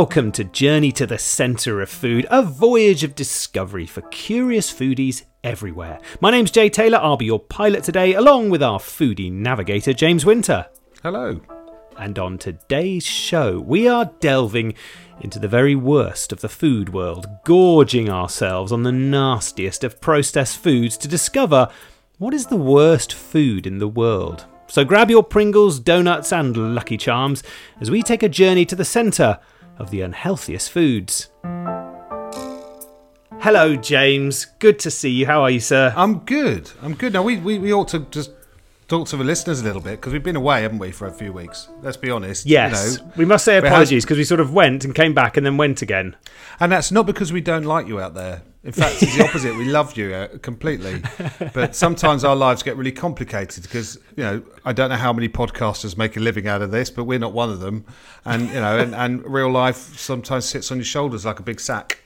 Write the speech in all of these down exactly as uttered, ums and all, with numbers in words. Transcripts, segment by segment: Welcome to Journey to the Centre of Food, a voyage of discovery for curious foodies everywhere. My name's Jay Taylor, I'll be your pilot today, along with our foodie navigator, James Winter. Hello. And on today's show, we are delving into the very worst of the food world, gorging ourselves on the nastiest of processed foods to discover what is the worst food in the world. So grab your Pringles, donuts and Lucky Charms as we take a journey to the centre of the unhealthiest foods. Hello, James. Good to see you. How are you, sir? I'm good. I'm good. Now, we, we, we ought to just talk to the listeners a little bit, because we've been away, haven't we, for a few weeks? Let's be honest. Yes. You know, we must say apologies, because we sort of went and came back and then went again. And that's not because we don't like you out there. In fact, it's the opposite. We love you completely. But sometimes our lives get really complicated because, you know, I don't know how many podcasters make a living out of this, but we're not one of them. And, you know, and, and real life sometimes sits on your shoulders like a big sack.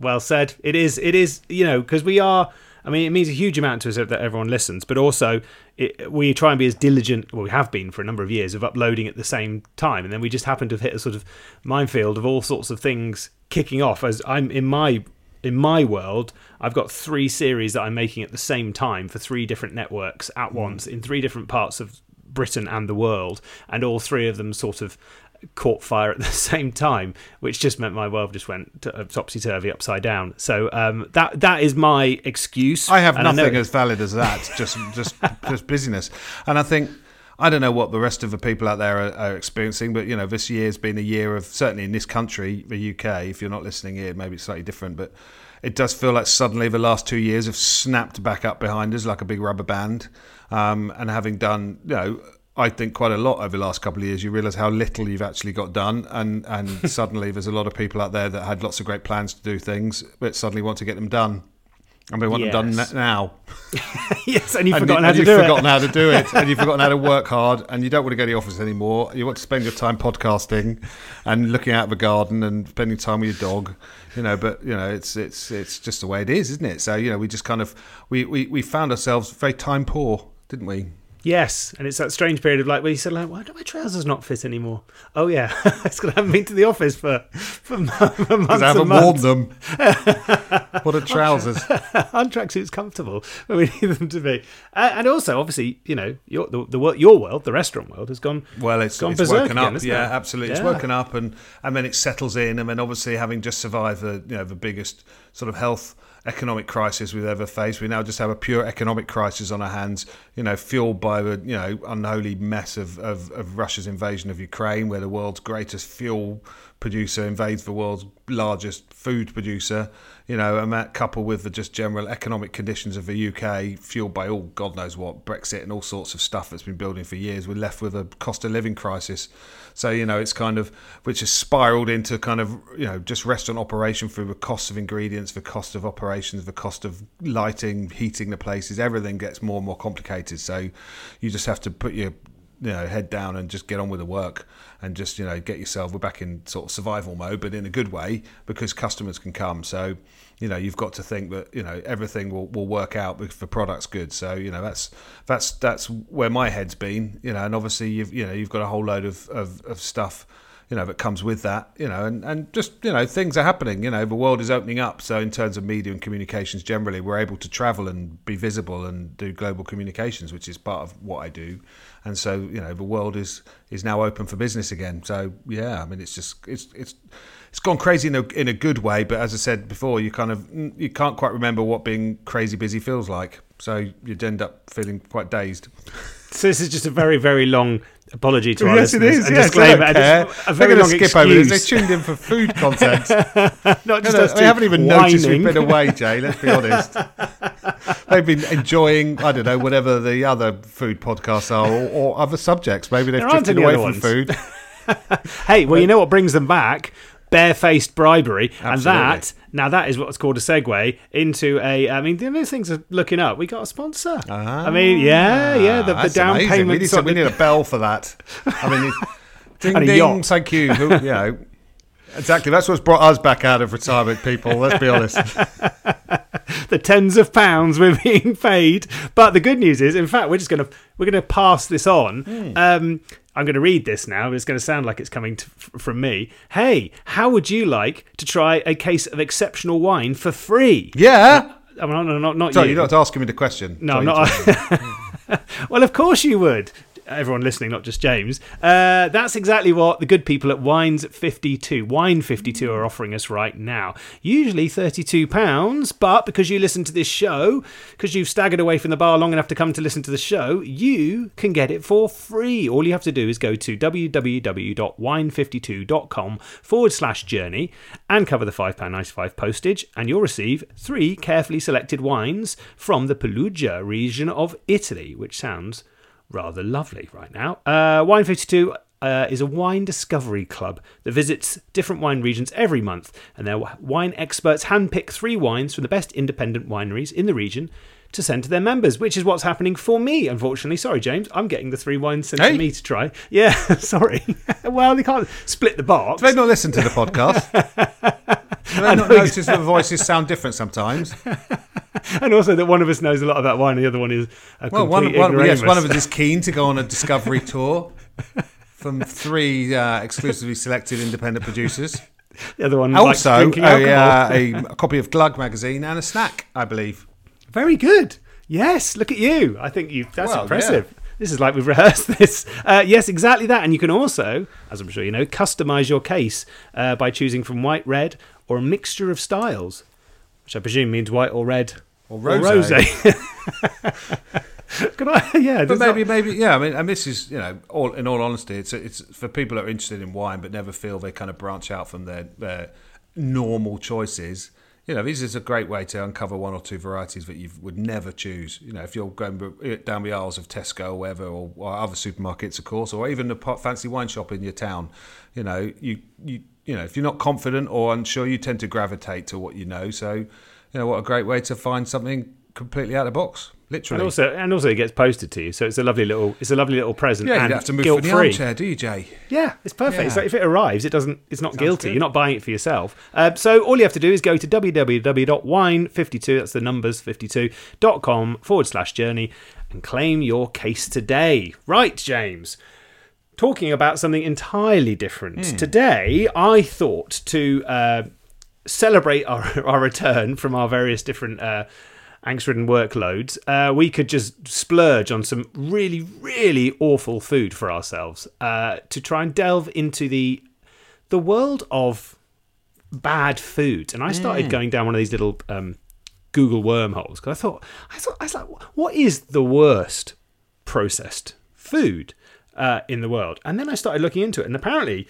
Well said. It is, it is, you know, because we are, I mean, it means a huge amount to us that everyone listens, but also it, we try and be as diligent, well, we have been for a number of years, of uploading at the same time. And then we just happen to have hit a sort of minefield of all sorts of things kicking off as I'm in my... In my world, I've got three series that I'm making at the same time for three different networks at once in three different parts of Britain and the world, and all three of them sort of caught fire at the same time, which just meant my world just went topsy-turvy, upside down. So um, that that is my excuse. I have nothing I know- as valid as that, just just just busyness. And I think... I don't know what the rest of the people out there are, are experiencing, but, you know, this year's been a year of, certainly in this country, the U K, if you're not listening here, maybe it's slightly different, but it does feel like suddenly the last two years have snapped back up behind us like a big rubber band. Um, and having done, you know, I think quite a lot over the last couple of years, you realise how little you've actually got done. And, and suddenly there's a lot of people out there that had lots of great plans to do things, but suddenly want to get them done. And we want yes. them done now. Yes, and you've forgotten and you, how to do it. And you've forgotten it. how to do it. And you've forgotten how to work hard. And you don't want to go to the office anymore. You want to spend your time podcasting and looking out of the garden and spending time with your dog. You know, but, you know, it's it's it's just the way it is, isn't it? So, you know, we just kind of, we, we, we found ourselves very time poor, didn't we? Yes, and it's that strange period of like where you said, like, why do my trousers not fit anymore? Oh yeah, it's because I haven't been to the office for for, for months. I haven't worn them. What are trousers? Aren't tracksuits comfortable when we need them to be? Uh, and also, obviously, you know, your the, the your world, the restaurant world, has gone well. It's gone it's working again, up. Isn't yeah, it? absolutely, yeah. It's working up, and and then it settles in, and then obviously having just survived the you know the biggest sort of health. economic crisis we've ever faced. We now just have a pure economic crisis on our hands, you know, fueled by the, you know, unholy mess of, of, of Russia's invasion of Ukraine, where the world's greatest fuel producer invades the world's largest food producer, you know, and that coupled with the just general economic conditions of the U K, fueled by all God knows what, Brexit and all sorts of stuff that's been building for years, we're left with a cost of living crisis. So, you know, it's kind of, which has spiraled into kind of, you know, just restaurant operation through the cost of ingredients, the cost of operations, the cost of lighting, heating the places, everything gets more and more complicated. So you just have to put your, you know, head down and just get on with the work and just, you know, get yourself, we're back in sort of survival mode, but in a good way because customers can come. So, you know, you've got to think that, you know, everything will, will work out if the product's good. So, you know, that's that's that's where my head's been, you know, and obviously, you've you know, you've got a whole load of, of, of stuff, you know, that comes with that, you know, and, and just, you know, things are happening, you know, the world is opening up. So in terms of media and communications generally, we're able to travel and be visible and do global communications, which is part of what I do. And so, you know, the world is is now open for business again. So, yeah, I mean, it's just, it's, it's, it's gone crazy in a, in a good way. But as I said before, you kind of, you can't quite remember what being crazy busy feels like. So you'd end up feeling quite dazed. So this is just a very, very long apology to our yes, listeners. Yes, it is. And yes, disclaimer, and just a very long skip excuse. Over this. They tuned in for food content. Not just us two They haven't even whining. noticed we've been away, Jay, let's be honest. They've been enjoying, I don't know, whatever the other food podcasts are or, or other subjects. Maybe they've drifted away from food. Hey, well, you know what brings them back? Barefaced bribery. Absolutely. And that now that is what's called a segue into a I mean those things are looking up we got a sponsor ah, I mean yeah yeah the, the down amazing. payment we need, some, we need a bell for that I mean ding ding yacht. thank you you know exactly that's what's brought us back out of retirement people let's be honest the tens of pounds we're being paid. But the good news is, in fact, we're just going to we're going to pass this on. Mm. Um, I'm going to read this now. It's going to sound like it's coming to, from me. Hey, how would you like to try a case of exceptional wine for free? Yeah. No, no, no, not, not Sorry, you. You're not asking me the question. No, I'm not. Well, of course you would. Everyone listening, not just James. Uh, that's exactly what the good people at Wine fifty-two, Wine fifty-two are offering us right now. Usually thirty-two pounds, but because you listen to this show, because you've staggered away from the bar long enough to come to listen to the show, you can get it for free. All you have to do is go to www.wine52.com forward slash journey and cover the five pounds ninety-five postage, and you'll receive three carefully selected wines from the Puglia region of Italy, which sounds rather lovely right now. Uh, Wine fifty-two uh, is a wine discovery club that visits different wine regions every month, and their wine experts handpick three wines from the best independent wineries in the region to send to their members, which is what's happening for me, unfortunately. Sorry, James, I'm getting the three wines sent hey. to me to try. Yeah, sorry. Well, they can't split the box. Do they not listen to the podcast? Do they not notice exactly. that voices sound different sometimes? And also that one of us knows a lot about wine and the other one is a well, complete one, one, yes, one of us is keen to go on a discovery tour from three uh, exclusively selected independent producers. The other one also likes drinking alcohol. A, uh, a copy of Glug magazine and a snack, I believe. Very good. Yes, look at you. I think you. That's well, impressive. Yeah. This is like we've rehearsed this. Uh, yes, exactly that. And you can also, as I'm sure you know, customise your case uh, by choosing from white, red, or a mixture of styles, which I presume means white or red or rosé. Could I? Yeah, but maybe, not... maybe, yeah. I mean, and this is, you know, all in all honesty, it's it's for people that are interested in wine but never feel they kind of branch out from their their normal choices. You know, this is a great way to uncover one or two varieties that you would never choose. You know, if you're going down the aisles of Tesco or wherever, or, or other supermarkets, of course, or even the fancy wine shop in your town. You know, you you you know, if you're not confident or unsure, you tend to gravitate to what you know. So, you know, what a great way to find something completely out of the box, literally. And also, and also, it gets posted to you, so it's a lovely little, it's a lovely little present. Yeah, you and don't have to move from the armchair, do you, Jay? Yeah, it's perfect. Yeah. It's like if it arrives, it doesn't, it's not Sounds guilty. Good. You're not buying it for yourself. Uh, so all you have to do is go to www dot wine fifty-two. That's the numbers fifty-two dot com forward slash journey and claim your case today. Right, James. Talking about something entirely different. Mm. Today, I thought to uh, celebrate our, our return from our various different uh, angst-ridden workloads, uh, we could just splurge on some really, really awful food for ourselves uh, to try and delve into the the world of bad food. And I started mm. going down one of these little um, Google wormholes because I thought, I thought, I was like, what is the worst processed food Uh, in the world? And then I started looking into it, and apparently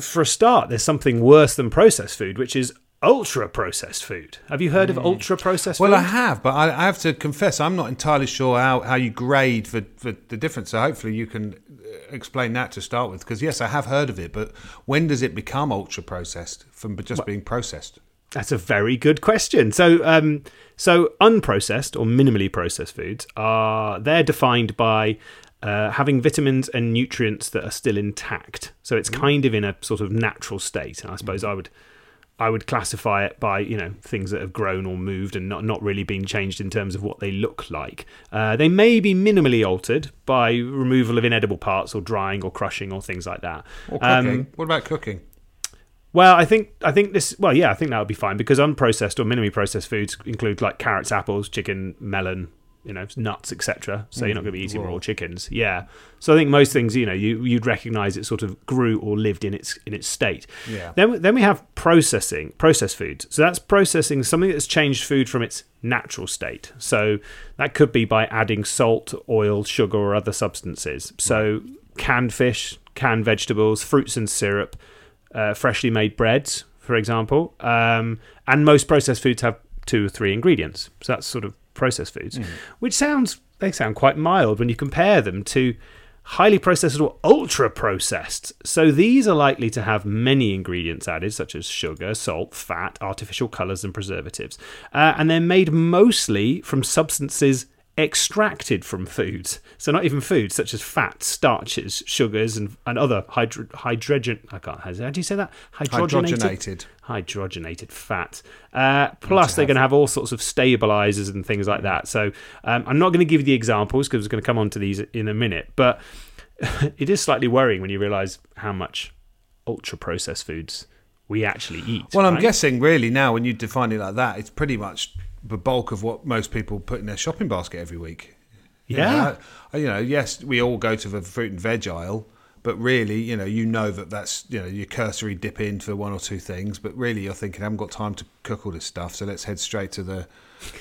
for a start there's something worse than processed food, which is ultra processed food. Have you heard mm. of ultra processed well, food? Well, I have, but I, I have to confess I'm not entirely sure how, how you grade the, the, the difference, so hopefully you can explain that to start with, because yes, I have heard of it, but when does it become ultra processed from just well, being processed? That's a very good question. So um, so unprocessed or minimally processed foods are, they're defined by Uh, having vitamins and nutrients that are still intact, so it's kind of in a sort of natural state. And I suppose I would, I would classify it by, you know, things that have grown or moved and not not really been changed in terms of what they look like. Uh, they may be minimally altered by removal of inedible parts or drying or crushing or things like that. Or cooking. Um, what about cooking? Well, I think I think this. Well, yeah, I think that would be fine, because unprocessed or minimally processed foods include like carrots, apples, chicken, melon, you know, nuts, et cetera. So you're not going to be eating raw chickens. Yeah. So I think most things, you know, you, you'd recognise it sort of grew or lived in its in its state. Yeah. Then then we have processing, processed foods. So that's processing something that's changed food from its natural state. So that could be by adding salt, oil, sugar, or other substances. So canned fish, canned vegetables, fruits and syrup, uh, freshly made breads, for example. Um, and most processed foods have two or three ingredients. So that's sort of processed foods, mm. which sounds, they sound quite mild when you compare them to highly processed or ultra processed. So these are likely to have many ingredients added, such as sugar, salt, fat, artificial colours and preservatives. Uh, and they're made mostly from substances extracted from foods, so not even foods such as fats, starches, sugars, and, and other hydro, hydrogen I can't how do you say that hydrogenated hydrogenated, hydrogenated fat, uh, plus they're going to have all sorts of stabilizers and things like that. So um, I'm not going to give you the examples because we're going to come on to these in a minute, but it is slightly worrying when you realize how much ultra processed foods we actually eat. Well, I'm right? guessing really now when you define it like that, it's pretty much the bulk of what most people put in their shopping basket every week. Yeah. You know, you know, yes, we all go to the fruit and veg aisle, but really, you know, you know that that's, you know, your cursory dip in for one or two things, but really you're thinking, I haven't got time to cook all this stuff, so let's head straight to the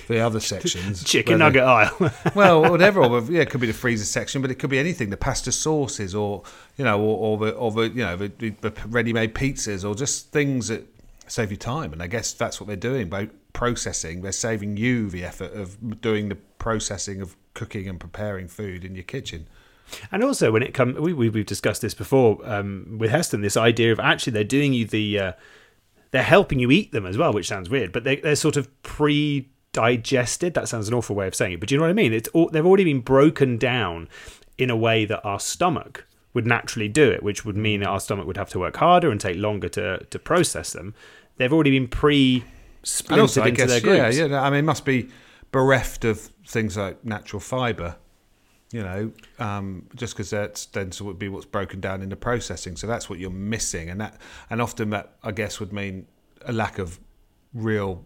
the other sections. Chicken nugget they, aisle. Well, whatever. Or, yeah, it could be the freezer section, but it could be anything, the pasta sauces or, you know, or, or, the, or the, you know, the, the ready-made pizzas or just things that save you time. And I guess that's what they're doing by processing. They're saving you the effort of doing the processing of cooking and preparing food in your kitchen. And also when it comes, we, we, we've discussed this before um, with Heston, this idea of actually they're doing you the, uh, they're helping you eat them as well, which sounds weird, but they, they're sort of pre-digested. That sounds an awful way of saying it, but you know what I mean? It's all, they've already been broken down in a way that our stomach would naturally do it, which would mean that our stomach would have to work harder and take longer to, to process them. They've already been pre- splintered also, into guess, their groups. Yeah, yeah. I mean, it must be bereft of things like natural fibre, you know, um, just because that's then so would be what's broken down in the processing. So that's what you're missing, and that, and often that I guess would mean a lack of real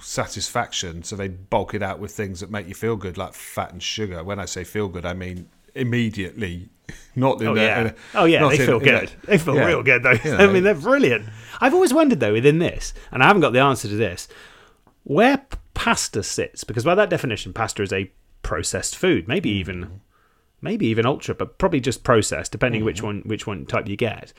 satisfaction. So they bulk it out with things that make you feel good, like fat and sugar. When I say feel good, I mean immediately. Not in oh, the, yeah. In, oh yeah, they in, feel in, good. In, they feel yeah. real good though. You know, I mean, they're brilliant. I've always wondered though within this, and I haven't got the answer to this, where p- pasta sits, because by that definition, pasta is a processed food, maybe even, mm-hmm. maybe even ultra, but probably just processed, depending mm-hmm. which one which one type you get.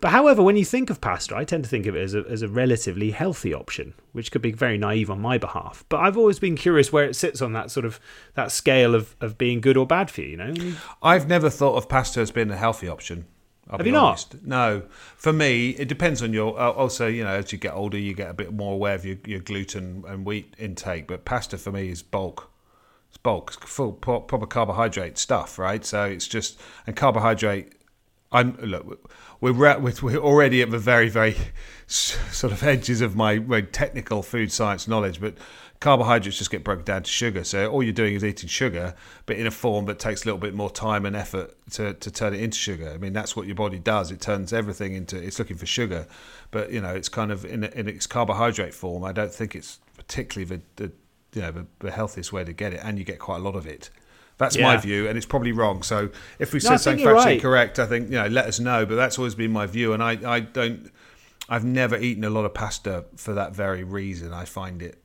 But however, when you think of pasta, I tend to think of it as a, as a relatively healthy option, which could be very naive on my behalf. But I've always been curious where it sits on that sort of that scale of, of being good or bad for you, you know? I've never thought of pasta as being a healthy option. I'll Have you honest. Not? No. For me, it depends on your... Also, you know, as you get older, you get a bit more aware of your, your gluten and wheat intake. But pasta for me is bulk. It's bulk. It's full, proper carbohydrate stuff, right? So it's just... And carbohydrate... I'm look, we're we're already at the very, very sort of edges of my, my technical food science knowledge, but carbohydrates just get broken down to sugar. So all you're doing is eating sugar, but in a form that takes a little bit more time and effort to, to turn it into sugar. I mean, that's what your body does. It turns everything into, it's looking for sugar, but, you know, it's kind of in, in its carbohydrate form. I don't think it's particularly the, the you know, the, the healthiest way to get it, and you get quite a lot of it. That's yeah. my view, and it's probably wrong. So if we no, said something factually right. correct, I think, you know, let us know. But that's always been my view, and I, I don't, I've never eaten a lot of pasta for that very reason. I find it,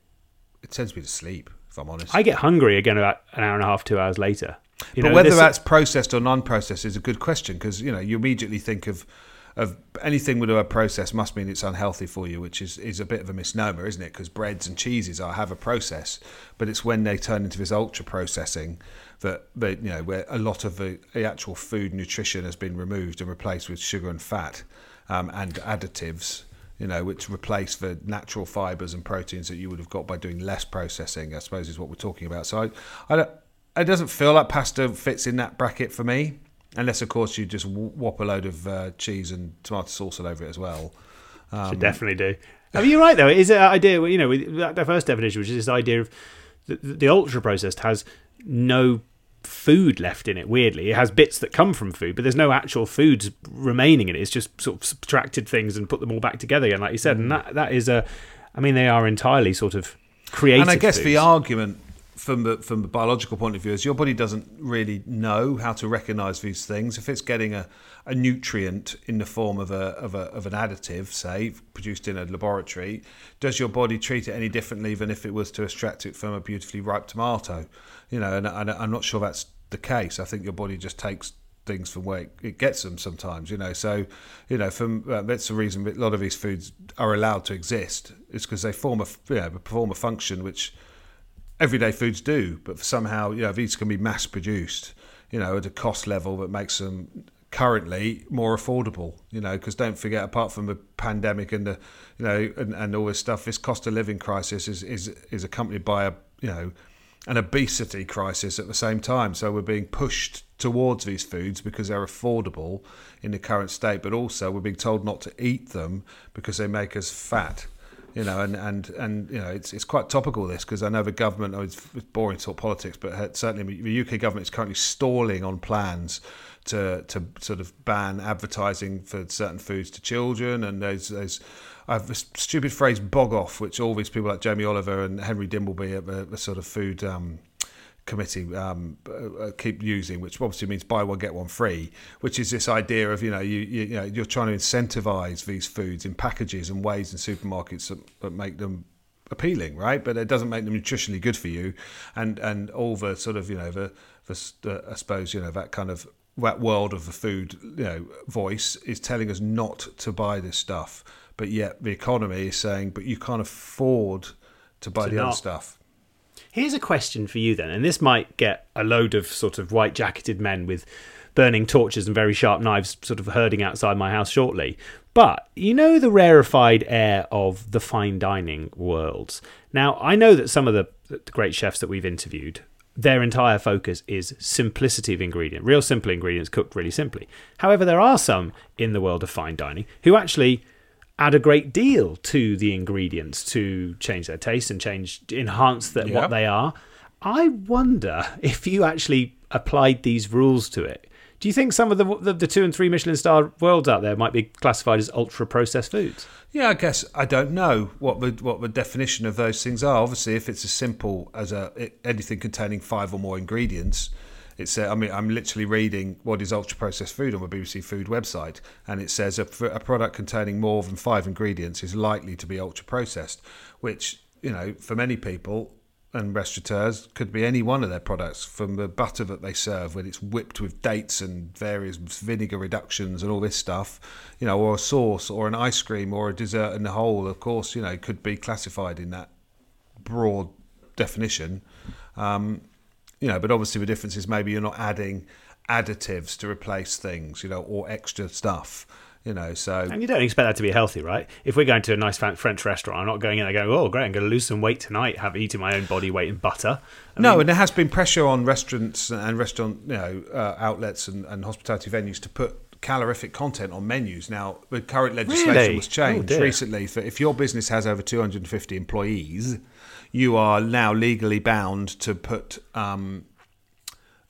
it sends me to sleep, if I'm honest. I get hungry again about an hour and a half, two hours later. You but know, whether this... that's processed or non-processed is a good question, because, you know, you immediately think of, of anything with a process must mean it's unhealthy for you, which is, is a bit of a misnomer, isn't it? Because breads and cheeses are have a process, but it's when they turn into this ultra processing that, that, you know, where a lot of the, the actual food nutrition has been removed and replaced with sugar and fat um, and additives, you know, which replace the natural fibres and proteins that you would have got by doing less processing, I suppose, is what we're talking about. So I, I don't, it doesn't feel like pasta fits in that bracket for me, unless, of course, you just whop a load of uh, cheese and tomato sauce all over it as well. Um, Should definitely do. I mean, you're right, though. It is an idea, you know, the first definition, which is this idea of the, the ultra-processed has no food left in it, weirdly. It has bits that come from food, but there's no actual foods remaining in it. It's just sort of subtracted things and put them all back together again, like you said. And that that is a... I mean, they are entirely sort of creative. And I guess foods. The argument... From the, from the biological point of view, is your body doesn't really know how to recognise these things. If it's getting a, a nutrient in the form of a, of a of an additive, say, produced in a laboratory, does your body treat it any differently than if it was to extract it from a beautifully ripe tomato? You know, and, and I'm not sure that's the case. I think your body just takes things from where it, it gets them sometimes, you know. So, you know, from uh, that's the reason that a lot of these foods are allowed to exist. It's because they form a, you know, perform a function which... everyday foods do, but somehow, you know, these can be mass produced, you know, at a cost level that makes them currently more affordable, you know, because don't forget, apart from the pandemic and the, you know, and, and all this stuff, this cost of living crisis is, is, is accompanied by a, you know, an obesity crisis at the same time. So we're being pushed towards these foods because they're affordable in the current state, but also we're being told not to eat them because they make us fat. You know, and, and, and you know, it's it's quite topical, this, because I know the government, oh, it's boring to talk politics, but certainly the U K government is currently stalling on plans to to sort of ban advertising for certain foods to children. And there's, there's I have this stupid phrase, bog off, which all these people like Jamie Oliver and Henry Dimbleby at the, the sort of food um, committee um, keep using, which obviously means buy one, get one free, which is this idea of, you know, you, you, you know, you're trying to incentivize these foods in packages and ways in supermarkets that, that make them appealing, right? But it doesn't make them nutritionally good for you. And, and all the sort of, you know, the, the I suppose, you know, that kind of, that world of the food, you know, voice is telling us not to buy this stuff. But yet the economy is saying, but you can't afford to buy to the not. other stuff. Here's a question for you then, and this might get a load of sort of white-jacketed men with burning torches and very sharp knives sort of herding outside my house shortly. But you know the rarefied air of the fine dining world. Now, I know that some of the, the great chefs that we've interviewed, their entire focus is simplicity of ingredient, real simple ingredients cooked really simply. However, there are some in the world of fine dining who actually add a great deal to the ingredients to change their taste and change, enhance that yeah. what they are. I wonder if you actually applied these rules to it. Do you think some of the, the the two and three Michelin star worlds out there might be classified as ultra processed foods? Yeah, I guess I don't know what the what the definition of those things are. Obviously, if it's as simple as a it, anything containing five or more ingredients, it's. Uh, I mean, I'm literally reading what is ultra processed food on the B B C Food website, and it says a, a product containing more than five ingredients is likely to be ultra processed, which, you know, for many people and restaurateurs, could be any one of their products, from the butter that they serve when it's whipped with dates and various vinegar reductions and all this stuff, you know, or a sauce or an ice cream or a dessert in the whole, of course, you know, could be classified in that broad definition. Um, you know, but obviously the difference is maybe you're not adding additives to replace things, you know, or extra stuff. You know, so and you don't expect that to be healthy, right? If we're going to a nice French restaurant, I'm not going in there going, oh, great, I'm going to lose some weight tonight, have eaten my own body weight in butter. I no, mean- and there has been pressure on restaurants and restaurant, you know, uh, outlets and, and hospitality venues to put calorific content on menus. Now, the current legislation really? was changed oh, recently for if your business has over two hundred fifty employees, you are now legally bound to put um,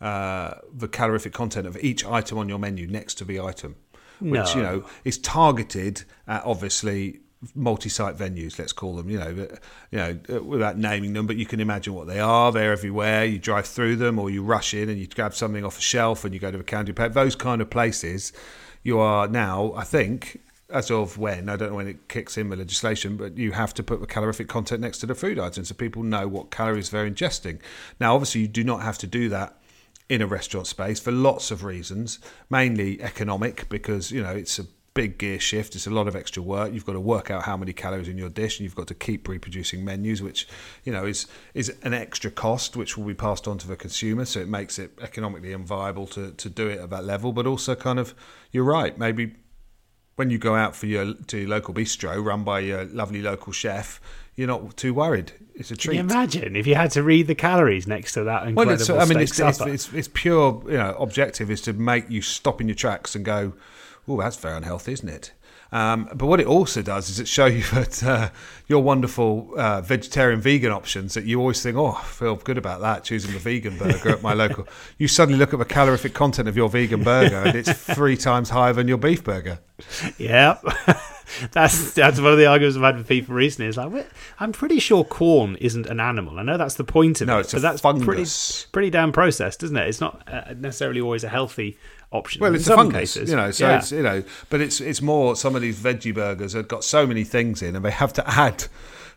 uh, the calorific content of each item on your menu next to the item. Which, no. you know, is targeted at, obviously, multi-site venues, let's call them, you know, you know, without naming them, but you can imagine what they are. They're everywhere. You drive through them or you rush in and you grab something off a shelf and you go to a county pub. Those kind of places, you are now, I think, as of when, I don't know when it kicks in the legislation, but you have to put the calorific content next to the food item so people know what calories they're ingesting. Now, obviously, you do not have to do that in a restaurant space for lots of reasons, mainly economic, because, you know, it's a big gear shift. It's a lot of extra work. You've got to work out how many calories in your dish, and you've got to keep reproducing menus, which, you know, is is an extra cost which will be passed on to the consumer. So it makes it economically unviable to to do it at that level. But also, kind of, you're right. Maybe when you go out for your to your local bistro run by your lovely local chef, you're not too worried. It's a treat. Can you imagine if you had to read the calories next to that incredible well, it's, I mean, steak it's, supper? It's, it's, it's pure, you know, objective is to make you stop in your tracks and go, oh, that's very unhealthy, isn't it? Um, but what it also does is it shows you that uh, your wonderful uh, vegetarian, vegan options that you always think, oh, I feel good about that, choosing the vegan burger at my local. You suddenly look at the calorific content of your vegan burger and it's three times higher than your beef burger. Yeah. That's that's one of the arguments I've had with people recently. It's like, I'm pretty sure corn isn't an animal. I know that's the point of no, it. No, it's but a that's fungus. Pretty, pretty damn processed, isn't it? It's not uh, necessarily always a healthy option. Well, it's in a some fungus, cases, you know. So yeah. it's you know, but it's it's more. Some of these veggie burgers have got so many things in, and they have to add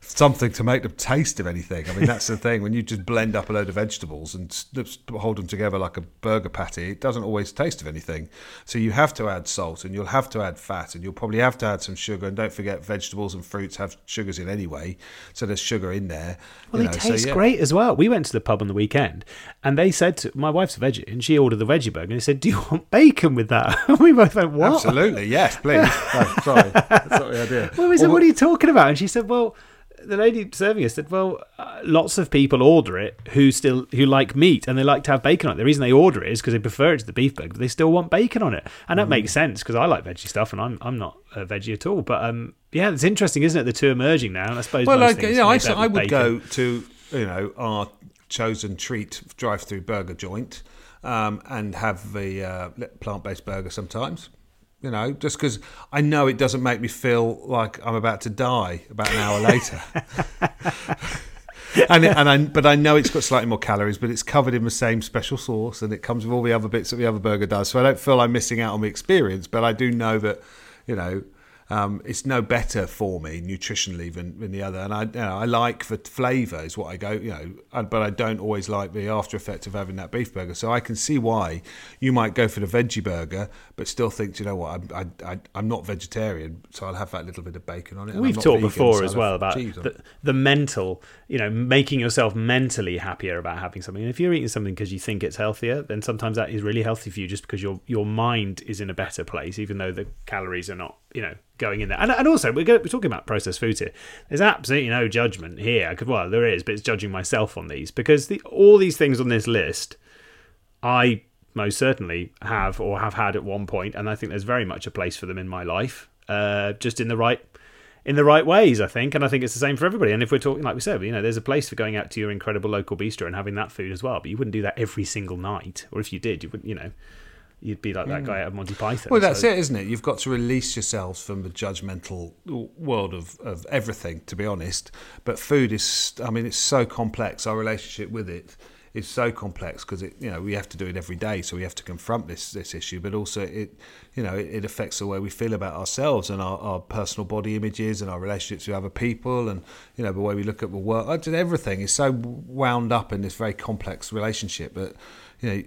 something to make them taste of anything. I mean, that's the thing. When you just blend up a load of vegetables and hold them together like a burger patty, it doesn't always taste of anything. So you have to add salt, and you'll have to add fat, and you'll probably have to add some sugar. And don't forget, vegetables and fruits have sugars in anyway, so there's sugar in there. Well, you know, they taste so, yeah. great as well. We went to the pub on the weekend, and they said to, my wife's a veggie, and she ordered the veggie burger, and they said, do you want bacon with that? And we both went, what? Absolutely, yes, please. No, sorry, that's not the idea. Well, we said, or, what are you talking about? And she said, well... the lady serving us said, well, uh, lots of people order it who still who like meat and they like to have bacon on it. The reason they order it is because they prefer it to the beef burger, but they still want bacon on it. And that mm. makes sense because I like veggie stuff and I'm I'm not a veggie at all. But um, yeah, it's interesting, isn't it? The two are merging now. And I suppose well, most like, things yeah, I, so I would bacon. go to, you know, our chosen treat drive-through burger joint um, and have the uh, plant-based burger sometimes. You know, just because I know it doesn't make me feel like I'm about to die about an hour later. and it, and I, but I know it's got slightly more calories, but it's covered in the same special sauce and it comes with all the other bits that the other burger does. So I don't feel I'm missing out on the experience, but I do know that, you know, um, it's no better for me nutritionally than, than the other. And I, you know, I like the flavour is what I go, you know, but I don't always like the after effect of having that beef burger. So I can see why you might go for the veggie burger, but still think, do you know what, I, I, I, I'm not vegetarian, so I'll have that little bit of bacon on it. We've talked vegan, before so as well about the, the mental, you know, making yourself mentally happier about having something. And if you're eating something because you think it's healthier, then sometimes that is really healthy for you just because your your mind is in a better place, even though the calories are not, you know, going in there. And, and also, we're, go, we're talking about processed food here. There's absolutely no judgment here. Well, there is, but it's judging myself on these because the, all these things on this list, I most certainly have or have had at one point, and I think there's very much a place for them in my life, uh, just in the right in the right ways, I think. And I think it's the same for everybody. And if we're talking, like we said, you know, there's a place for going out to your incredible local bistro and having that food as well. But you wouldn't do that every single night, or if you did, you wouldn't, you know. You'd be like that guy out of Monty Python. Well, that's so. it, isn't it? You've got to release yourselves from the judgmental world of, of everything, to be honest. But food is, I mean, it's so complex. Our relationship with it is so complex because, you know, we have to do it every day. So we have to confront this this issue. But also it, you know, it, it affects the way we feel about ourselves and our, our personal body images and our relationships with other people and, you know, the way we look at the world. Everything is so wound up in this very complex relationship. But, you know...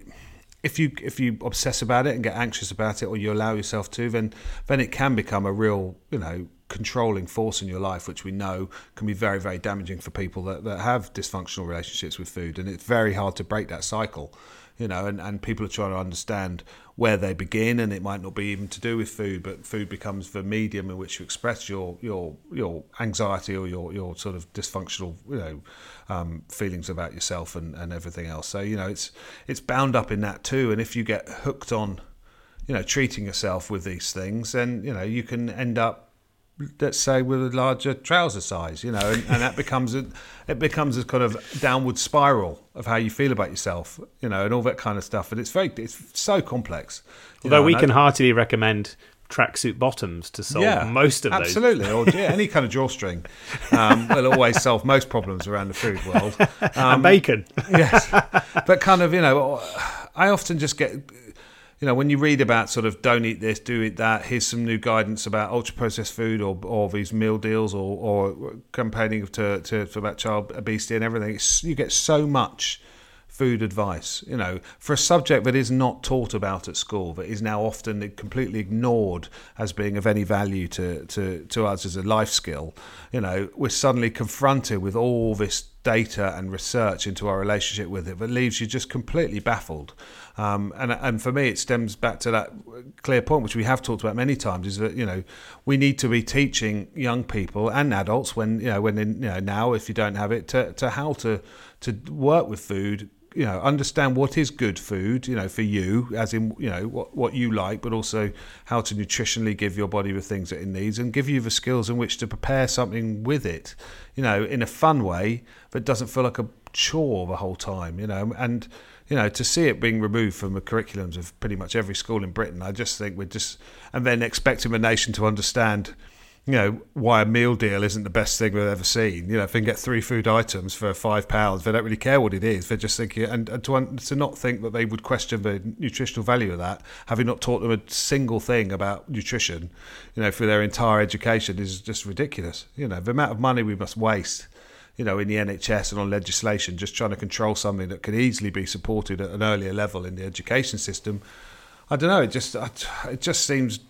If you if you obsess about it and get anxious about it, or you allow yourself to, then then it can become a real, you know, controlling force in your life, which we know can be very, very damaging for people that, that have dysfunctional relationships with food. And it's very hard to break that cycle, you know, and, and people are trying to understand where they begin, and it might not be even to do with food, but food becomes the medium in which you express your your your anxiety or your, your sort of dysfunctional, you know, um, feelings about yourself and, and everything else. So, you know, it's it's bound up in that too. And if you get hooked on, you know, treating yourself with these things, then, you know, you can end up, let's say, with a larger trouser size, you know, and, and that becomes a, it becomes a kind of downward spiral of how you feel about yourself, you know, and all that kind of stuff. And it's very, it's so complex. Although know, we can I, heartily recommend tracksuit bottoms to solve yeah, most of absolutely. those. Absolutely, or yeah, any kind of drawstring um, will always solve most problems around the food world. Um, and bacon. Yes, but kind of, you know, I often just get... You know, when you read about sort of don't eat this, do eat that, here's some new guidance about ultra-processed food or or these meal deals or, or campaigning to, to, to about child obesity and everything, it's, you get so much food advice, you know, for a subject that is not taught about at school, that is now often completely ignored as being of any value to, to, to us as a life skill. You know, we're suddenly confronted with all this data and research into our relationship with it that leaves you just completely baffled. Um, and and for me, it stems back to that clear point, which we have talked about many times, is that, you know, we need to be teaching young people and adults when, you know, when in, you know, now, if you don't have it, to, to how to, to work with food, you know, understand what is good food, you know, for you, as in, you know, what, what you like, but also how to nutritionally give your body the things that it needs and give you the skills in which to prepare something with it, you know, in a fun way that doesn't feel like a chore the whole time, you know. And, you know, to see it being removed from the curriculums of pretty much every school in Britain, I just think we're just, and then expecting the nation to understand, you know, why a meal deal isn't the best thing we've ever seen. You know, if they can get three food items for five pounds, they don't really care what it is. They're just thinking, and, and to, to not think that they would question the nutritional value of that, having not taught them a single thing about nutrition, you know, for their entire education is just ridiculous. You know, the amount of money we must waste, you know, in the N H S and on legislation, just trying to control something that could easily be supported at an earlier level in the education system. I don't know, it just, it just seems...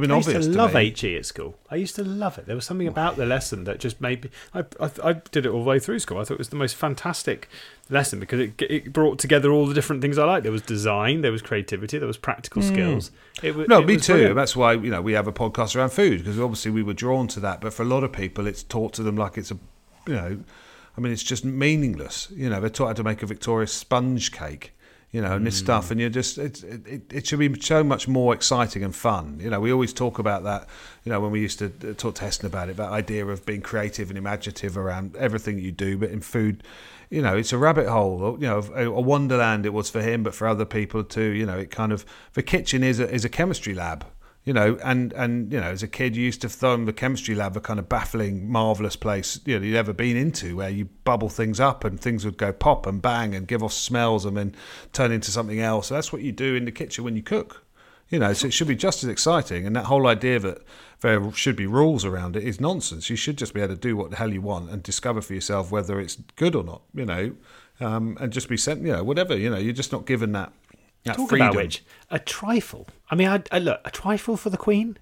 blooming obvious. I used to, to love me. H E at school. I used to love it. There was something Why? about the lesson that just made me. I, I I did it all the way through school. I thought it was the most fantastic lesson because it it brought together all the different things I liked. There was design, there was creativity, there was practical mm. skills. It was, no, it me was too. Brilliant. That's why, you know, we have a podcast around food, because obviously we were drawn to that. But for a lot of people, it's taught to them like it's a, you know, I mean, it's just meaningless. You know, they're taught how to make a Victoria sponge cake. You know, and this mm. stuff, and you're just, it, it, it should be so much more exciting and fun. You know, we always talk about that, you know, when we used to talk to Heston about it, that idea of being creative and imaginative around everything you do, but in food, you know, it's a rabbit hole, you know, a wonderland it was for him, but for other people too, you know, it kind of, the kitchen is a, is a chemistry lab. You know, and, and, you know, as a kid, you used to throw in the chemistry lab, a kind of baffling, marvellous place, you know, you'd ever been into, where you bubble things up and things would go pop and bang and give off smells and then turn into something else. So that's what you do in the kitchen when you cook, you know, so it should be just as exciting. And that whole idea that there should be rules around it is nonsense. You should just be able to do what the hell you want and discover for yourself whether it's good or not, you know, um, and just be sent, you know, whatever, you know, you're just not given that. That Talk freedom. About which, a trifle. I mean, I, I look, a trifle for the Queen.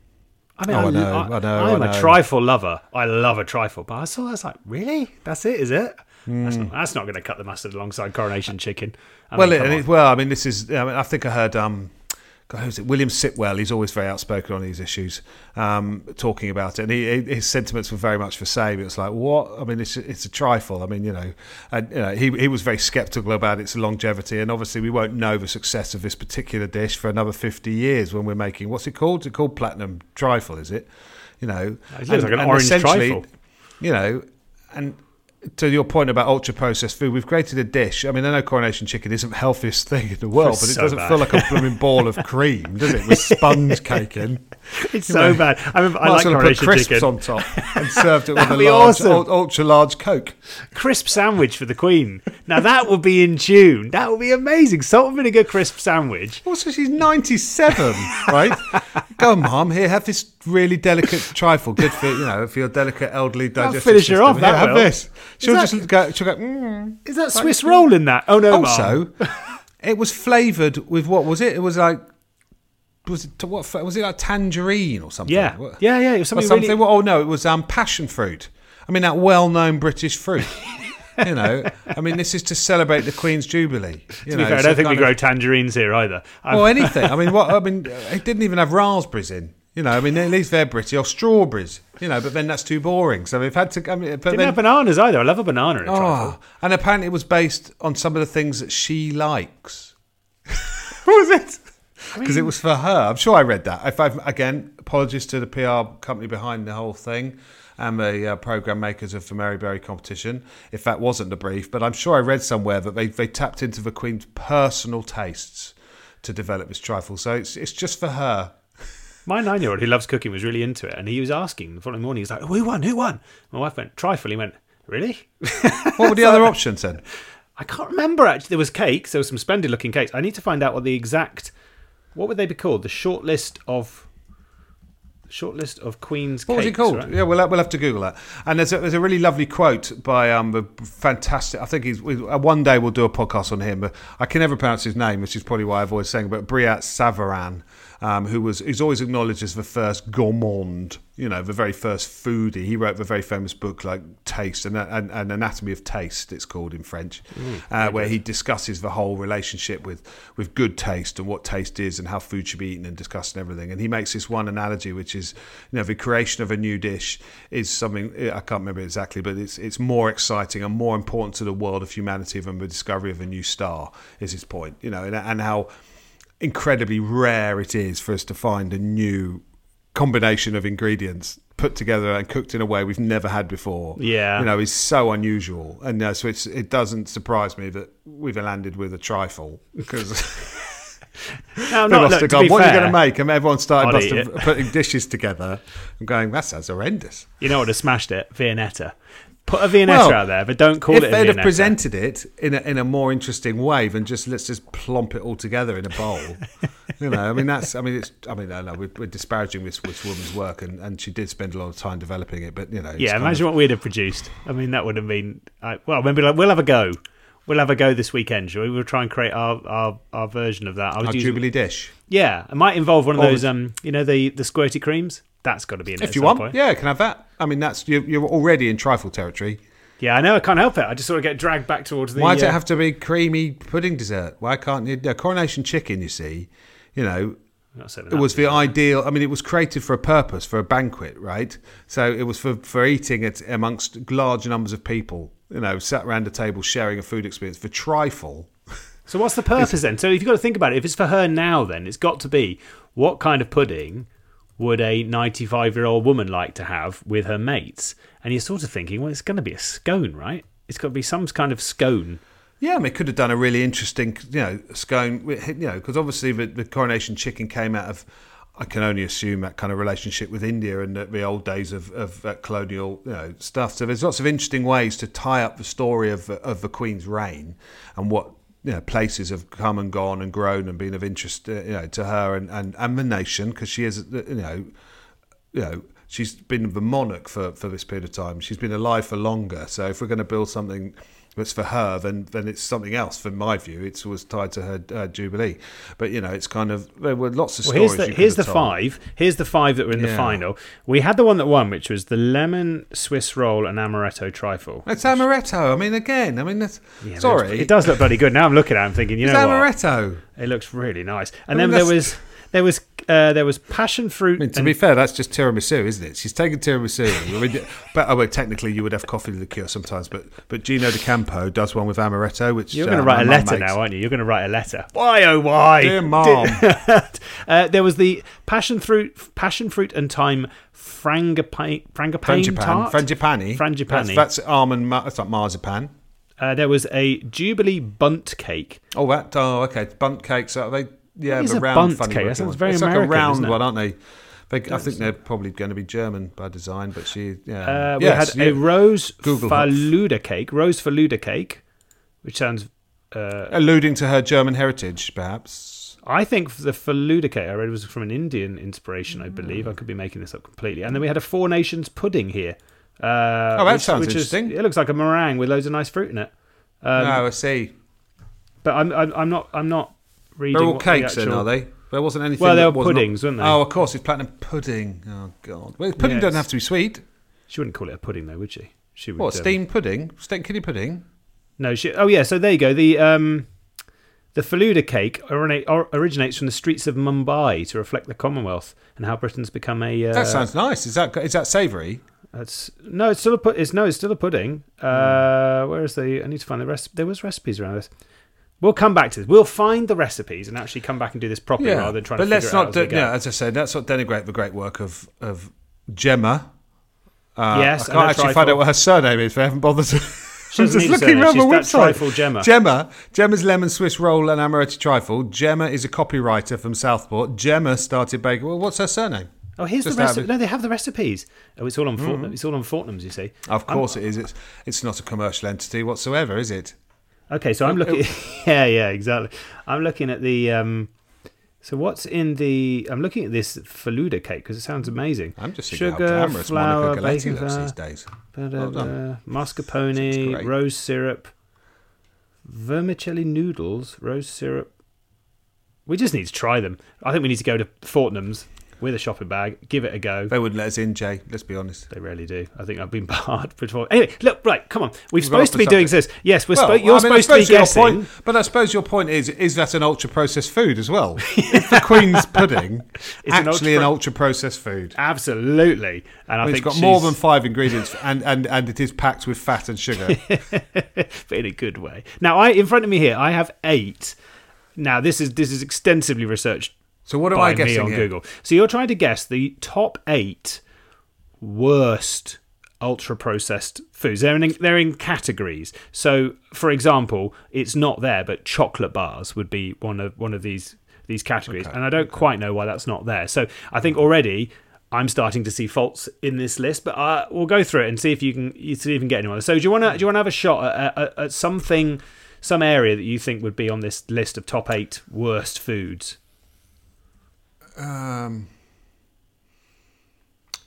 I mean, oh, I, I, know, I, I, know, I am I know. a trifle lover. I love a trifle, but I saw that's like, really? That's it? Is it? Mm. That's not, that's not going to cut the mustard alongside Coronation chicken. I well, mean, it, it, well, I mean, this is. I mean, I think I heard. Um, God, who's it? William Sitwell. He's always very outspoken on these issues, um, talking about it, and he, his sentiments were very much the same. It was like, what? I mean, it's it's a trifle. I mean, you know, and, you know, he he was very sceptical about its longevity, and obviously we won't know the success of this particular dish for another fifty years when we're making what's it called? It's called platinum trifle, is it? You know, it looks like an orange trifle. You know, and. To your point about ultra-processed food, we've created a dish. I mean, I know Coronation chicken isn't the healthiest thing in the world, it's but it so doesn't bad. feel like a blooming ball of cream, does it? With sponge cake in. It's you so know, bad. I, remember, I like Coronation put crisps chicken. on top and served it with a large, awesome. ultra-large Coke. Crisp sandwich for the Queen. Now, that would be in tune. That would be amazing. Salt and vinegar crisp sandwich. Also, she's ninety-seven, right? Go on, Mum. Here, have this really delicate trifle. Good for, you know, for your delicate elderly digestive I'll finish system. Her off, that Have will. this. She'll that, just go, she'll go, mm, is that like, Swiss roll in that? Oh, no, Also, it was flavoured with, what was it? It was like, was it what was it like tangerine or something? Yeah, what, yeah, yeah. It was something, something really... Oh, no, it was um, passion fruit. I mean, that well-known British fruit. You know, I mean, this is to celebrate the Queen's Jubilee. You to know, be fair, I don't think we of, grow tangerines here either. I'm... Or anything. I mean, what? I mean, it didn't even have raspberries in. You know, I mean, at least they're British, or strawberries, you know, but then that's too boring. So they've had to... I mean, but Didn't then, have bananas either. I love a banana in a trifle. Oh, and apparently it was based on some of the things that she likes. What was it? Because I mean, it was for her. I'm sure I read that. If I've, again, apologies to the P R company behind the whole thing and the uh, programme makers of the Mary Berry competition, if that wasn't the brief. But I'm sure I read somewhere that they, they tapped into the Queen's personal tastes to develop this trifle. So it's it's just for her. My nine-year-old who loves cooking was really into it, and he was asking the following morning, he was like, who won, who won? My wife went, trifle. He went, really? What were the other options then? I can't remember, actually. There was cakes. There were some splendid-looking cakes. I need to find out what the exact, what would they be called? The short list of... Shortlist of Queen's what cakes. What was it called? Right? Yeah, we'll have, we'll have to Google that. And there's a, there's a really lovely quote by um a fantastic. I think he's. We, uh, one day we'll do a podcast on him. But I can never pronounce his name, which is probably why I've always sang. But Briat Savarin, um, who was who's always acknowledged as the first gourmand. You know, the very first foodie. He wrote the very famous book like Taste and an Anatomy of Taste. It's called in French, mm, uh, where he discusses the whole relationship with with good taste and what taste is and how food should be eaten and discussed and everything. And he makes this one analogy, which is, you know, the creation of a new dish is something I can't remember exactly, but it's it's more exciting and more important to the world of humanity than the discovery of a new star. Is his point, you know, and, and how incredibly rare it is for us to find a new combination of ingredients put together and cooked in a way we've never had before. Yeah, you know, is so unusual, and uh, so it's it doesn't surprise me that we've landed with a trifle because. No, not, look, to be what fair, are you going to make? And everyone started busting, putting dishes together and going, that sounds horrendous. You know what have smashed it? Viennetta. Put a Viennetta well, out there, but don't call it a Viennetta. If they'd have presented it in a, in a more interesting way than just let's just plomp it all together in a bowl. You know, I mean, that's, I mean, it's, I mean, no, no, we're, we're disparaging this, this woman's work, and, and she did spend a lot of time developing it, but, you know. Yeah, imagine of, what we'd have produced. I mean, that would have been, I, well, maybe like, we'll have a go. We'll have a go this weekend, shall we? We'll try and create our, our, our version of that. I was our using, Jubilee dish. Yeah, it might involve one of those, um, you know, the, the squirty creams. That's got to be in it. If you want, point. Yeah, can have that. I mean, that's you're, you're already in trifle territory. Yeah, I know. I can't help it. I just sort of get dragged back towards the... Why does uh, it have to be creamy pudding dessert? Why can't you... Uh, Coronation chicken, you see, you know... It was the ideal. I mean, it was created for a purpose, for a banquet, right? So it was for, for eating it amongst large numbers of people, you know, sat around a table sharing a food experience for trifle. So what's the purpose then? So if you've got to think about it, if it's for her now, then it's got to be, what kind of pudding would a ninety-five-year-old woman like to have with her mates? And you're sort of thinking, well, it's going to be a scone, right? It's got to be some kind of scone. Yeah, I mean, it could have done a really interesting, you know, scone, you know, because obviously the, the Coronation chicken came out of, I can only assume, that kind of relationship with India and the, the old days of, of uh, colonial, you know, stuff. So there's lots of interesting ways to tie up the story of of the Queen's reign and what, you know, places have come and gone and grown and been of interest, uh, you know, to her and, and, and the nation, because she is, you know, you know, she's been the monarch for, for this period of time. She's been alive for longer. So if we're going to build something... It's for her, then then it's something else. From my view, it was tied to her uh, jubilee. But you know, it's kind of there were lots of well, stories. Here's the, here's the five. Here's the five that were in yeah. the final. We had the one that won, which was the lemon Swiss roll and amaretto trifle. It's amaretto. I mean, again, I mean, that's, yeah, sorry, it, was, it does look bloody good. Now I'm looking at it, I'm thinking, you it's know, amaretto. What? It looks really nice. And I mean, then there was there was uh, there was passion fruit. I mean, to and, be fair, that's just tiramisu, isn't it? She's taken tiramisu. I mean, but oh, well, technically, you would have coffee liqueur sometimes. But but Gino De Campo does one with amaretto, which you're going to uh, write a letter makes. Now, aren't you? You're going to write a letter. Why oh why, dear mom? uh, there was the passion fruit, passion fruit and thyme frangipane, frangipane tart, frangipani, frangipani. That's, that's almond. Ma- that's like marzipan. Uh, there was a Jubilee bunt cake. Oh, that. Oh, okay. Bunt cakes. Are they? Yeah, what is the a round bunt cake. That sounds very it's American. It's like a round one, aren't they? I think they're probably going to be German by design, but she, yeah. Uh, we yes, had a rose Google Falooda it. cake, rose Falooda cake, which sounds... Uh, alluding to her German heritage, perhaps. I think the Falooda cake I read was from an Indian inspiration, I believe. Mm. I could be making this up completely. And then we had a Four Nations pudding here. Uh, oh, that which, sounds which interesting. Is, it looks like a meringue with loads of nice fruit in it. Um, no, I see. But I'm, I'm, I'm not I'm not reading... They're all cakes the actual, then, are they? There wasn't anything. Well, they were puddings, not... weren't they? Oh, of course, it's platinum pudding. Oh, God. Well, pudding yes. doesn't have to be sweet. She wouldn't call it a pudding, though, would she? She would. What, steamed um... pudding? Steak kidney pudding? No, she. Oh, yeah, so there you go. The um, the Falooda cake orina- or- originates from the streets of Mumbai to reflect the Commonwealth and how Britain's become a. Uh... That sounds nice. Is that is that savoury? That's no, it's still a pud- It's no, it's still a pudding. Uh, mm. Where is the? I need to find the recipe. There was recipes around this. We'll come back to this. We'll find the recipes and actually come back and do this properly yeah, rather than trying but to let's figure not it out. But let's not, yeah, as I said, let's not denigrate the great work of, of Gemma. Uh, yes, I can't actually trifle. Find out what her surname is, but I haven't bothered to. I'm just looking around my website. Trifle Gemma. Gemma. Gemma's Lemon Swiss Roll and Amaretto Trifle. Gemma is a copywriter from Southport. Gemma started baking. Well, what's her surname? Oh, here's just the recipe. No, they have the recipes. Oh, it's all on Fortnum. Mm. It's all on Fortnum's, you see. Of course I'm, it is. It's it's not a commercial entity whatsoever, is it? Okay, so I'm looking... Yeah, yeah, exactly. I'm looking at the... Um, so what's in the... I'm looking at this Falooda cake because it sounds amazing. I'm just thinking sugar, how glamorous flour, Monica Galetti looks these days. Well done. Mascarpone, rose syrup, vermicelli noodles, rose syrup. We just need to try them. I think we need to go to Fortnum's with a shopping bag, give it a go. They wouldn't let us in, Jay, let's be honest. They rarely do. I think I've been barred before. Anyway, look, right, come on. We're We've supposed to be something. Doing this. Yes, we're well, spo- you're I mean, supposed to be guessing. Point, but I suppose your point is, is that an ultra-processed food as well? If the Queen's pudding is actually an, ultra- an ultra-processed food. Absolutely. And I, I mean, think it's got she's... more than five ingredients, and, and, and it is packed with fat and sugar. But in a good way. Now, I in front of me here, I have eight. Now, this is this is extensively researched. So what am I guessing on here? Google. So you're trying to guess the top eight worst ultra-processed foods. They're in, they're in categories. So, for example, it's not there, but chocolate bars would be one of one of these these categories. Okay, and I don't okay. quite know why that's not there. So I think already I'm starting to see faults in this list, but uh, we'll go through it and see if you can you see if you can get anyone. So do you want to do you want to have a shot at, at, at something, some area that you think would be on this list of top eight worst foods? Um,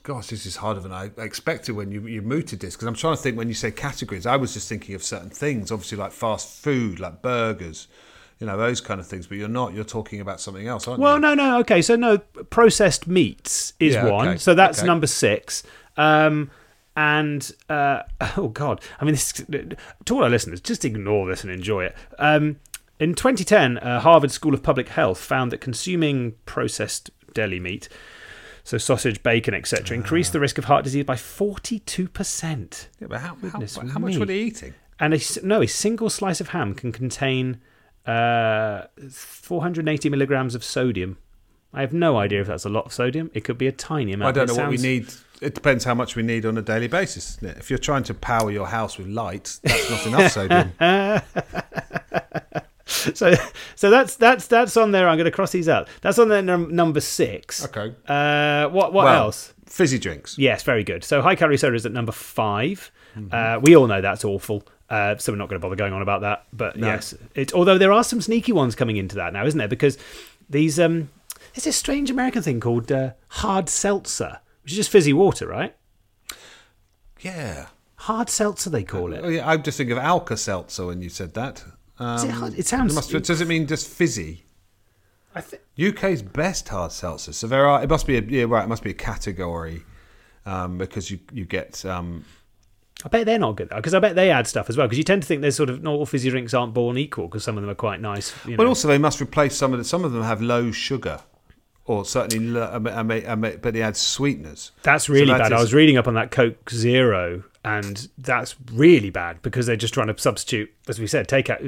gosh, this is harder than I expected when you, you mooted this, because I'm trying to think when you say categories, I was just thinking of certain things, obviously like fast food, like burgers, you know, those kind of things, but you're not, you're talking about something else, aren't well, you? Well, no, no, okay, so no, processed meats is yeah, one, okay. so that's okay. number six. Um, and, uh, oh God, I mean, this, to all our listeners, just ignore this and enjoy it. Um, in twenty ten, uh, Harvard School of Public Health found that consuming processed deli meat, so sausage, bacon, et cetera, increased uh, the risk of heart disease by forty-two percent. Yeah, but how, how, how much were they eating? And a, no, a single slice of ham can contain uh, four hundred eighty milligrams of sodium. I have no idea if that's a lot of sodium. It could be a tiny amount. I don't know sounds... what we need. It depends how much we need on a daily basis, isn't it? If you're trying to power your house with light, that's not enough sodium. So, so that's that's that's on there. I'm going to cross these out. That's on there, num- number six. Okay. Uh, what what well, else? Fizzy drinks. Yes, very good. So high calorie soda is at number five. Mm-hmm. Uh, we all know that's awful. Uh, so we're not going to bother going on about that. But no. yes, it's although there are some sneaky ones coming into that now, isn't there? Because these um, there's this strange American thing called uh, hard seltzer, which is just fizzy water, right? Yeah. Hard seltzer, they call it. Oh yeah, I'm just thinking of Alka-Seltzer when you said that. Um, it, it sounds. It must, does it mean just fizzy? I think U K's best hard seltzer. So there are. It must be a yeah right. It must be a category um, because you you get. Um, I bet they're not good though, because I bet they add stuff as well. Because you tend to think there's sort of not all fizzy drinks aren't born equal, because some of them are quite nice. You know. But also they must replace some of the, some of them have low sugar. Or certainly, but they add sweeteners. That's really so that bad. Is, I was reading up on that Coke Zero, and that's really bad because they're just trying to substitute, as we said, take out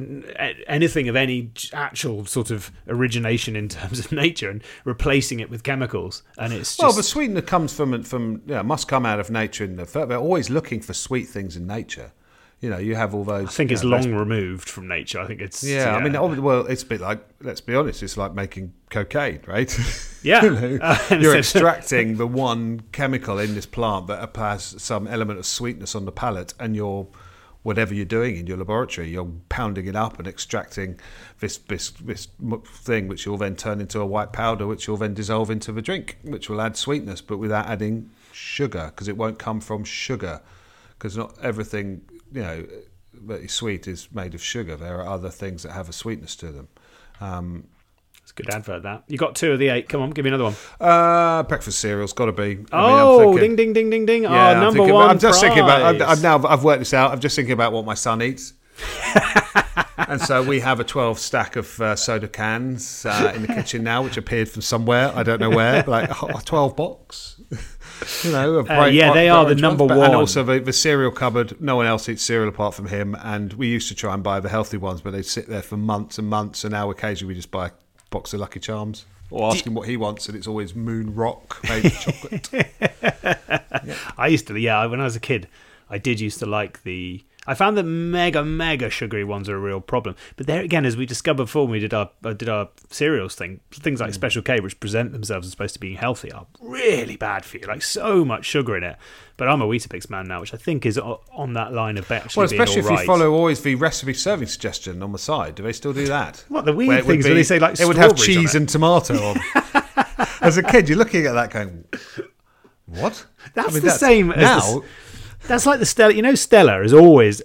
anything of any actual sort of origination in terms of nature and replacing it with chemicals. And it's just, well, but sweetener comes from from yeah, must come out of nature. In the they're always looking for sweet things in nature. You know, you have all those. I think it's you know, long rest- removed from nature. I think it's. Yeah, yeah, I mean, well, it's a bit like, let's be honest, it's like making cocaine, right? Yeah. you know, uh, you're extracting the one chemical in this plant that applies some element of sweetness on the palate, and you're, whatever you're doing in your laboratory, you're pounding it up and extracting this, this, this thing, which you'll then turn into a white powder, which you'll then dissolve into the drink, which will add sweetness, but without adding sugar, because it won't come from sugar, because not everything. You know, but sweet is made of sugar. There are other things that have a sweetness to them. Um, it's a good advert, that. You got two of the eight. Come on, give me another one. Uh, breakfast cereals, got to be. I oh, mean, I'm thinking, ding, ding, ding, ding, ding. Yeah, oh, I'm number thinking, one I'm just prize. Thinking about, I'm, I'm now, I've worked this out. I'm just thinking about what my son eats. And so we have a twelve stack of uh, soda cans uh, in the kitchen now, which appeared from somewhere. I don't know where. Like a twelve box. You know, bright, uh, yeah, bright, they are the number ones, but, one. And also the, the cereal cupboard. No one else eats cereal apart from him. And we used to try and buy the healthy ones, but they'd sit there for months and months. And now occasionally we just buy a box of Lucky Charms or ask him what he wants. And it's always Moon Rock made of chocolate. Yeah. I used to, yeah, when I was a kid, I did used to like the... I found that mega, mega sugary ones are a real problem. But there again, as we discovered before when we did our uh, did our cereals thing, things like mm. Special K, which present themselves as supposed to be healthy, are really bad for you. Like so much sugar in it. But I'm a Weetabix man now, which I think is on that line of actually well, being all right. Well, especially if you follow always the recipe serving suggestion on the side. Do they still do that? What, the weird things be, where they say like strawberries on it? It would have cheese and tomato on. As a kid, you're looking at that going, what? That's I mean, the that's, same as... Now, the, that's like the Stella. You know, Stella has always,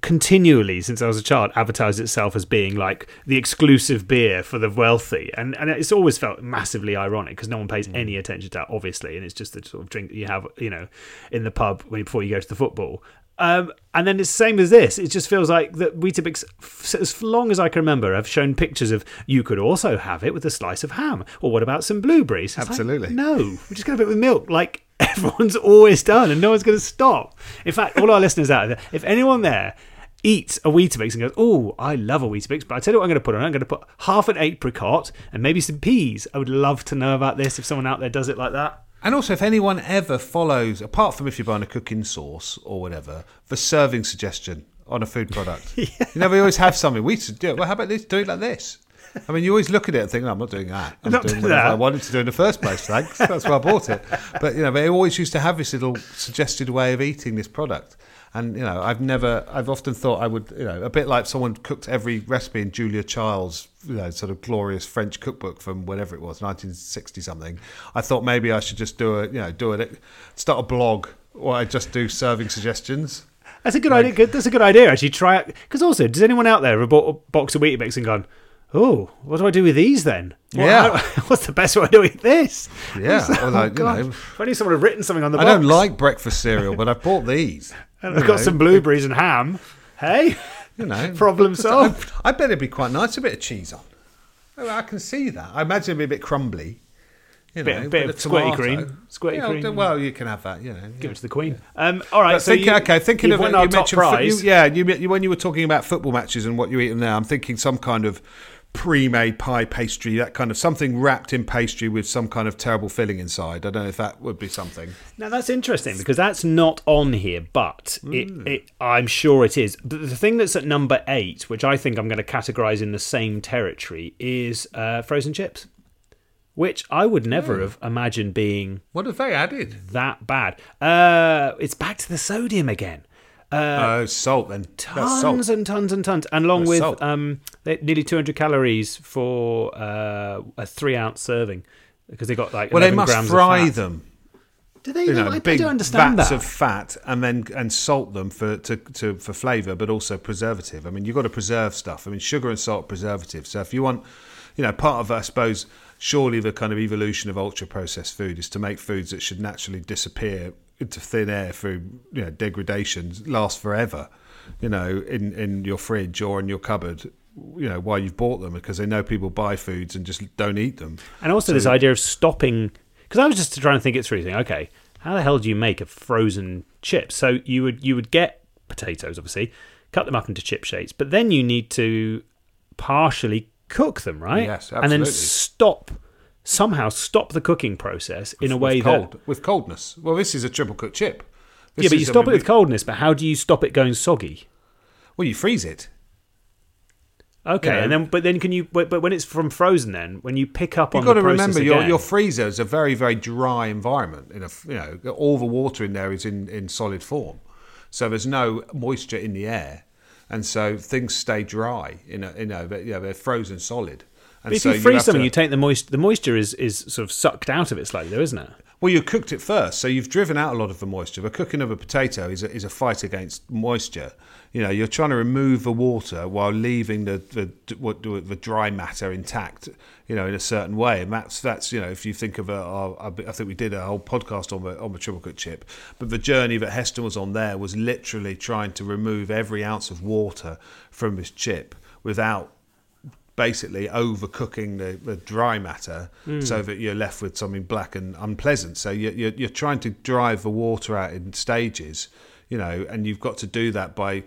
continually, since I was a child, advertised itself as being like the exclusive beer for the wealthy. And and it's always felt massively ironic because no one pays mm. any attention to that, obviously. And it's just the sort of drink that you have, you know, in the pub when, before you go to the football. Um, and then it's the same as this. It just feels like that Weetabix, as long as I can remember, have shown pictures of you could also have it with a slice of ham. Or what about some blueberries? It's Absolutely. Like, no, we're just going to have it with milk. Like, everyone's always done and no one's going to stop. In fact, all our listeners out there, if anyone there eats a Weetabix and goes, oh, I love a Weetabix, but I tell you what I'm going to put on it. I'm going to put half an apricot and maybe some peas. I would love to know about this if someone out there does it like that. And also, if anyone ever follows, apart from if you're buying a cooking sauce or whatever, the serving suggestion on a food product. Yeah. You know, we always have something. We should do it. Well, how about this? Do it like this. I mean, you always look at it and think, no, I'm not doing that. I'm not doing what I wanted to do in the first place, thanks. That's why I bought it. But, you know, they always used to have this little suggested way of eating this product. And, you know, I've never, I've often thought I would, you know, a bit like someone cooked every recipe in Julia Child's, you know, sort of glorious French cookbook from whenever it was, nineteen sixty something. I thought maybe I should just do a, you know, do it, start a blog where I just do serving suggestions. That's a good like, idea. That's a good idea, actually. Try it. Because also, does anyone out there have bought a box of Weetabix and gone, oh, what do I do with these then? What, yeah. How, what's the best way to do with this? Yeah. Like, oh, like, you know, if only someone had written something on the I box. I don't like breakfast cereal, but I've bought these. And I've got know. some blueberries and ham. Hey, you know, problem solved. I bet it'd be quite nice, a bit of cheese on. Oh, I can see that. I imagine it'd be a bit crumbly. You know, bit, bit of squirty cream. Squirty yeah, cream. Well, you can have that. You know, give yeah. it to the Queen. Yeah. Um, all right. So thinking, you, okay, thinking of it, you mentioned fo- you, yeah. You, you, when you were talking about football matches and what you eat in there, I'm thinking some kind of pre-made pie pastry, that kind of something wrapped in pastry with some kind of terrible filling inside. I don't know if that would be something. Now that's interesting because that's not on here, but mm. it, it, I'm sure it is. But the thing that's at number eight, which I think I'm going to categorise in the same territory, is uh, frozen chips. Which I would never yeah. have imagined being. What have they added? That bad. Uh, it's back to the sodium again. Oh, uh, uh, salt then. Tons salt. and tons and tons, and along That's with salt. um, nearly two hundred calories for uh, a three-ounce serving because they got like. Well, they must fry them. Do they? You know, I, big I don't understand vats that. Of fat, and then and salt them for to, to for flavour, but also preservative. I mean, you've got to preserve stuff. I mean, sugar and salt preservative. So if you want, you know, part of I suppose. Surely the kind of evolution of ultra-processed food is to make foods that should naturally disappear into thin air through, you know, degradation, last forever, you know, in, in your fridge or in your cupboard, you know, while you've bought them, because they know people buy foods and just don't eat them. And also so, this idea of stopping, because I was just trying to think it through, thinking, okay, how the hell do you make a frozen chip? So you would you would get potatoes, obviously, cut them up into chip shapes, but then you need to partially cook them, right? Yes, absolutely. And then stop somehow stop the cooking process in with, a way with cold, that with coldness. Well, this is a triple cooked chip. This yeah, but you stop it with coldness. But how do you stop it going soggy? Well, you freeze it. Okay, you know, and then but then can you? But when it's from frozen, then when you pick up, you've on got the to remember again, your your freezer is a very very dry environment. In a you know all the water in there is in in solid form, so there's no moisture in the air. And so things stay dry, you know, you know, but, you know they're frozen solid. And but if so you freeze something, to, you take the moisture. The moisture is, is sort of sucked out of it slightly, though, isn't it? Well, you cooked it first, so you've driven out a lot of the moisture. The cooking of a potato is a, is a fight against moisture. You know, you're trying to remove the water while leaving the the what the dry matter intact. You know, in a certain way, and that's that's you know, if you think of a, a, a I think we did a whole podcast on the on the triple cooked chip, but the journey that Heston was on there was literally trying to remove every ounce of water from his chip without. Basically overcooking the, the dry matter mm. so that you're left with something black and unpleasant. So you're, you're, you're trying to drive the water out in stages, you know, and you've got to do that by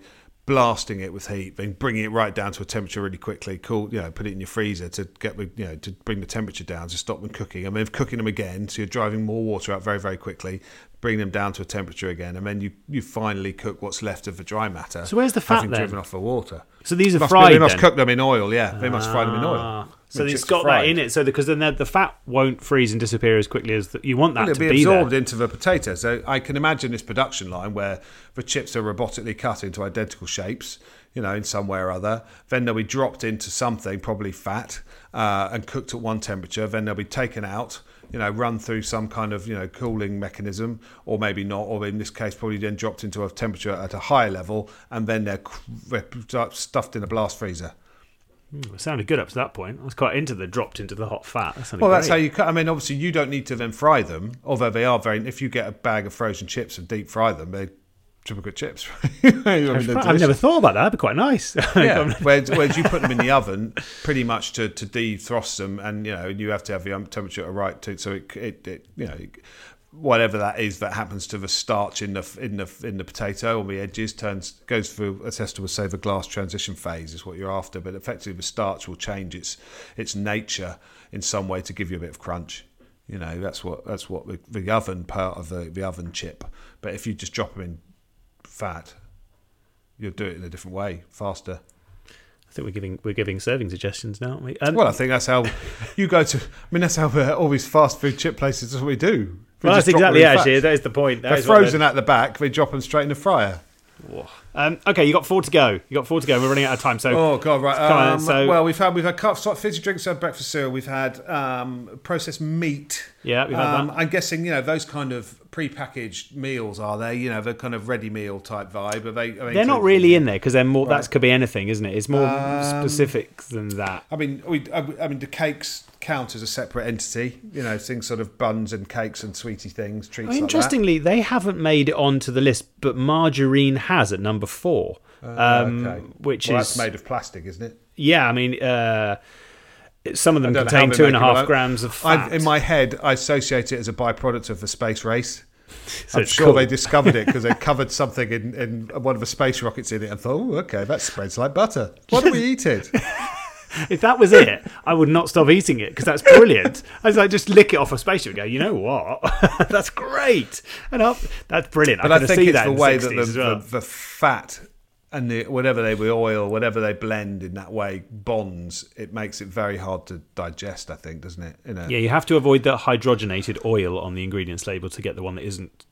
blasting it with heat, then bringing it right down to a temperature really quickly, cool, you know, put it in your freezer to get the, you know, to bring the temperature down to stop them cooking. And then cooking them again, so you're driving more water out very, very quickly, bring them down to a temperature again, and then you, you finally cook what's left of the dry matter. So where's the fat having then? Driven off the water. So these are must fried be, They must then? cook them in oil, yeah. They ah. must fry them in oil. So it's got fried. that in it, so because then the fat won't freeze and disappear as quickly as the, you want that well, to be. It'll be absorbed there. into the potato. So I can imagine this production line where the chips are robotically cut into identical shapes, you know, in some way or other. Then they'll be dropped into something, probably fat, uh, and cooked at one temperature. Then they'll be taken out, you know, run through some kind of, you know, cooling mechanism, or maybe not, or in this case probably then dropped into a temperature at a higher level, and then they're stuffed in a blast freezer. Mm, it sounded good up to that point. I was quite into the dropped into the hot fat. That well, that's great. How you cut. I mean, obviously, you don't need to then fry them, although they are very. If you get a bag of frozen chips and deep fry them, they're triple good chips. I mean, I've, I've never thought about that. That'd be quite nice. Yeah. whereas, whereas you put them in the oven, pretty much to, to defrost them, and you know, you have to have the temperature at right to so it it, it you know. It, whatever that is that happens to the starch in the in the in the potato or the edges turns goes through, as Hester would say, the glass transition phase is what you're after, but effectively the starch will change its its nature in some way to give you a bit of crunch. You know, that's what that's what the, the oven part of the, the oven chip. But if you just drop them in fat, you'll do it in a different way, faster. I think we're giving we're giving serving suggestions now, aren't we? Um, well, I think that's how you go to. I mean, that's how uh, all these fast food chip places. That's what we do. We well, that's exactly it, actually. That is the point. That They're frozen at the back. We drop them straight in the fryer. Um, okay, you got four to go. You got four to go. We're running out of time. So, oh god, right. Um, on, so. Well, we've had we've had fizzy drinks, had breakfast cereal. We've had um, processed meat. Yeah, we've had um, that. I'm guessing you know those kind of pre-packaged meals are they? You know, the kind of ready meal type vibe. Are they? Are they they're not really in there because they're more. Right. That could be anything, isn't it? It's more um, specific than that. I mean, we. I mean, the cakes count as a separate entity, you know, things sort of buns and cakes and sweetie things, treats. I mean, like interestingly, that. They haven't made it onto the list, but margarine has at number four, uh, um, okay. which well, is that's made of plastic, isn't it? Yeah, I mean, uh, some of them contain two and a half grams of fat. I've, in my head, I associate it as a byproduct of the space race. So I'm sure cool. they discovered it because they covered something in, in one of the space rockets in it and thought, oh, okay, that spreads like butter. Why don't we eat it? If that was it, I would not stop eating it because that's brilliant. I was like, just lick it off a spaceship and go, you know what? That's great. And I'll, that's brilliant. But I, I think see it's that the way that the, well. the, the fat and the, whatever they with oil, whatever they blend in that way bonds, it makes it very hard to digest, I think, doesn't it? You know? Yeah, you have to avoid the hydrogenated oil on the ingredients label to get the one that isn't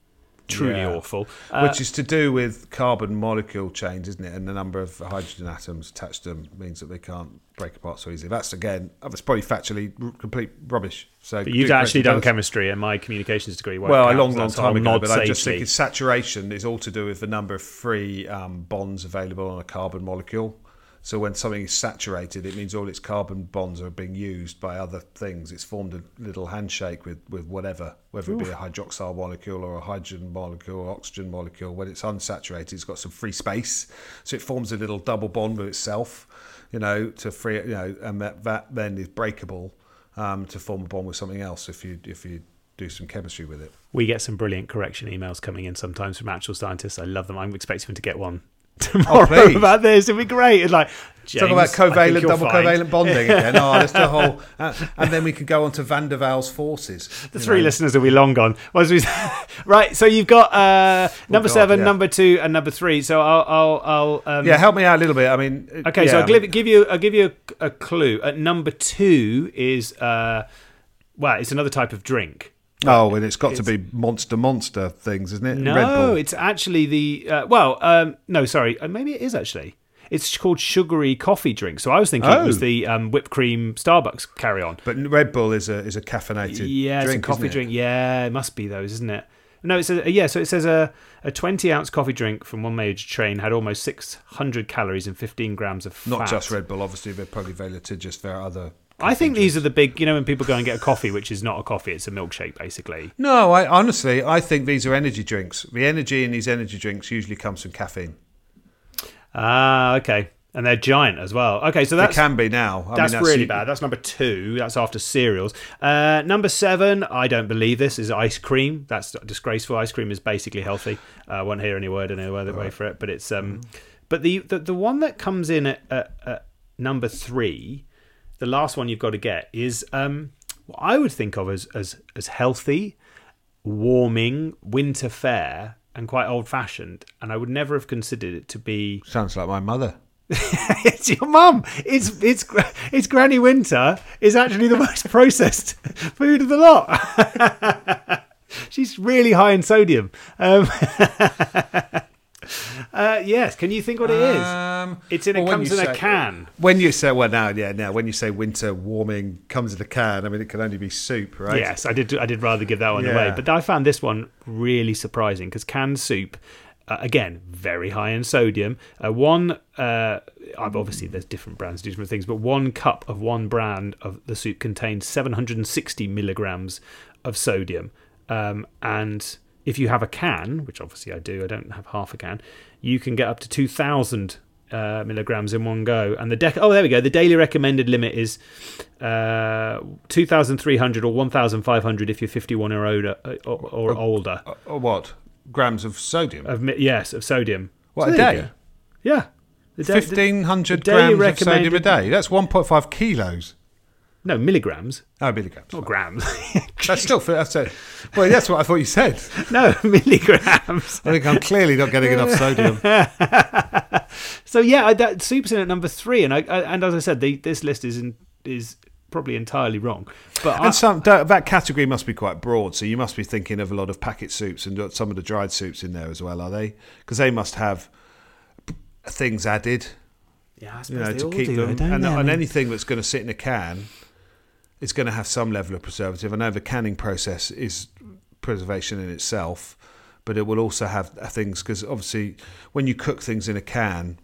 truly yeah. awful. Uh, Which is to do with carbon molecule change, isn't it? And the number of hydrogen atoms attached to them means that they can't break apart so easily. That's, again, it's probably factually r- complete rubbish. So but you've actually done chemistry and my communications degree won't Well, count, a long, long time ago, but safely. I just think it's saturation is all to do with the number of free um, bonds available on a carbon molecule. So when something is saturated, it means all its carbon bonds are being used by other things. It's formed a little handshake with, with whatever, whether Ooh. it be a hydroxyl molecule or a hydrogen molecule or oxygen molecule. When it's unsaturated, it's got some free space. So it forms a little double bond with itself, you know, to free you know, and that, that then is breakable um, to form a bond with something else if you if you do some chemistry with it. We get some brilliant correction emails coming in sometimes from actual scientists. I love them. I'm expecting to get one tomorrow oh, about this. It'd be great. It's like James, talk about covalent, double fine. covalent bonding again. Oh, that's the whole. Uh, and then we could go on to Van der Waals forces. The three know. listeners will be long gone. Right. So you've got uh, number oh, God, seven, yeah. number two, and number three. So I'll, I'll, I'll um, yeah, help me out a little bit. I mean, okay. Yeah, so I'll give, give you, I'll give you a, a clue. At number two is uh, well, it's another type of drink. Oh, and it's got it's, to be Monster Monster things, isn't it? No, Red Bull. It's actually the... Uh, well, um, no, sorry. Maybe it is, actually. It's called sugary coffee drink. So I was thinking oh. it was the um, whipped cream Starbucks carry-on. But Red Bull is a is a caffeinated yeah, drink, Yeah, it's a coffee drink. It? Yeah, it must be those, isn't it? No, it says, yeah, so it says a, a twenty-ounce coffee drink from one major chain had almost six hundred calories and fifteen grams of fat. Not just Red Bull, obviously. They're probably very litigious. There are other... I think these are the big, you know, when people go and get a coffee, which is not a coffee, it's a milkshake, basically. No, I honestly, I think these are energy drinks. The energy in these energy drinks usually comes from caffeine. Ah, okay. And they're giant as well. Okay, so that's... They can be now. I that's, mean, that's really bad. That's number two. That's after cereals. Uh, number seven, I don't believe this, is ice cream. That's disgraceful. Ice cream is basically healthy. I uh, won't hear any word in any other way for it, but it's... Um, mm. But the, the, the one that comes in at, at, at number three... The last one you've got to get is um, what I would think of as, as as healthy, warming, winter fare, and quite old-fashioned. And I would never have considered it to be... Sounds like my mother. It's your mum. It's it's it's Granny Winter is actually the most processed food of the lot. She's really high in sodium. Um, Uh, yes, can you think what it is? Um, it's in. It comes in say, a can. When you say, well, now, yeah, now, when you say winter warming comes in a can, I mean, it can only be soup, right? Yes, I did. I did rather give that one yeah. away, but I found this one really surprising because canned soup, uh, again, very high in sodium. Uh, one, uh, obviously, there's different brands do different things, but one cup of one brand of the soup contains seven hundred sixty milligrams of sodium, um, and. If you have a can, which obviously I do, I don't have half a can, you can get up to two thousand uh, milligrams in one go. And the dec- oh, there we go. The daily recommended limit is uh, two thousand three hundred or one thousand five hundred if you're fifty-one or older. Or, or, or older. Or what? Grams of sodium? Of, yes, of sodium. What, so a day? Yeah. The da- fifteen hundred the grams of sodium a day. That's one point five kilos. No, milligrams. Oh, milligrams. Not grams. That's still... That's a, well, that's what I thought you said. No, milligrams. I think I'm clearly not getting enough sodium. So yeah, I, that soup's in at number three, and I, I and as I said, the, this list is in, is probably entirely wrong. But and I, some that category must be quite broad, so you must be thinking of a lot of packet soups and some of the dried soups in there as well, are they? Because they must have things added. Yeah, I suppose you know, they to all keep do, them, don't and, they? And I mean, anything that's going to sit in a can is going to have some level of preservative. I know the canning process is preservation in itself, but it will also have things, because obviously when you cook things in a can,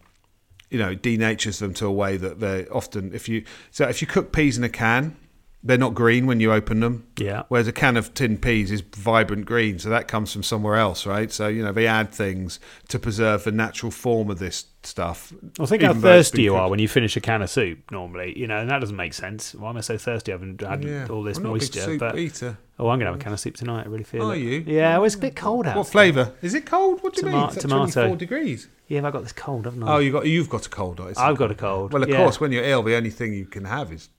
you know, it denatures them to a way that they often, if you, so if you cook peas in a can, they're not green when you open them. Yeah. Whereas a can of tinned peas is vibrant green, so that comes from somewhere else, right? So, you know, they add things to preserve the natural form of this stuff. Well, think how thirsty you are when you finish a can of soup normally, you know, and that doesn't make sense. Why am I so thirsty? I haven't had yeah. all this I'm moisture. Not a big soup eater. Oh, I'm going to have a can of soup tonight, I really feel Are it. you? Yeah, well, it's a bit cold out. What flavour? Is it cold? What do Toma- you mean? It's like twenty-four degrees. Yeah, I've got this cold, haven't I? Oh, you got, you've got a cold. I've got cold. a cold. Well, of yeah. course, when you're ill, the only thing you can have is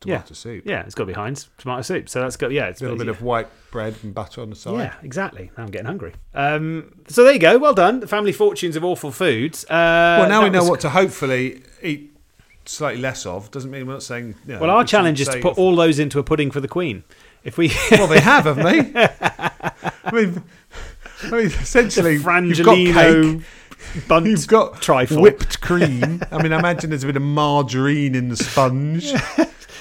tomato yeah. soup. Yeah, it's got to be Heinz tomato soup. So that's got yeah, it's a little bit of white bread and butter on the side. Yeah, exactly. Now I'm getting hungry. Um, so there you go. Well done. The family fortunes of awful foods. Uh, well, now we know was... what to hopefully eat slightly less of. Doesn't mean we're not saying. You know, well, our challenge is to put all those into a pudding for the Queen. If we well, they have, haven't they? I mean, I mean, essentially, the Frangipani bunt you've got trifle, whipped cream. I mean, I imagine there's a bit of margarine in the sponge.